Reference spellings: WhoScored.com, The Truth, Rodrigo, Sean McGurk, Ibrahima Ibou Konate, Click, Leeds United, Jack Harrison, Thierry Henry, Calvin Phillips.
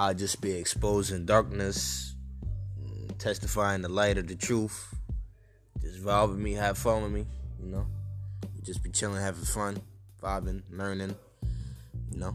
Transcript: I'll just be exposing darkness, testifying the light of the truth. Just vibe with me, have fun with me, you know. Just be chilling, having fun, vibing, learning, you know.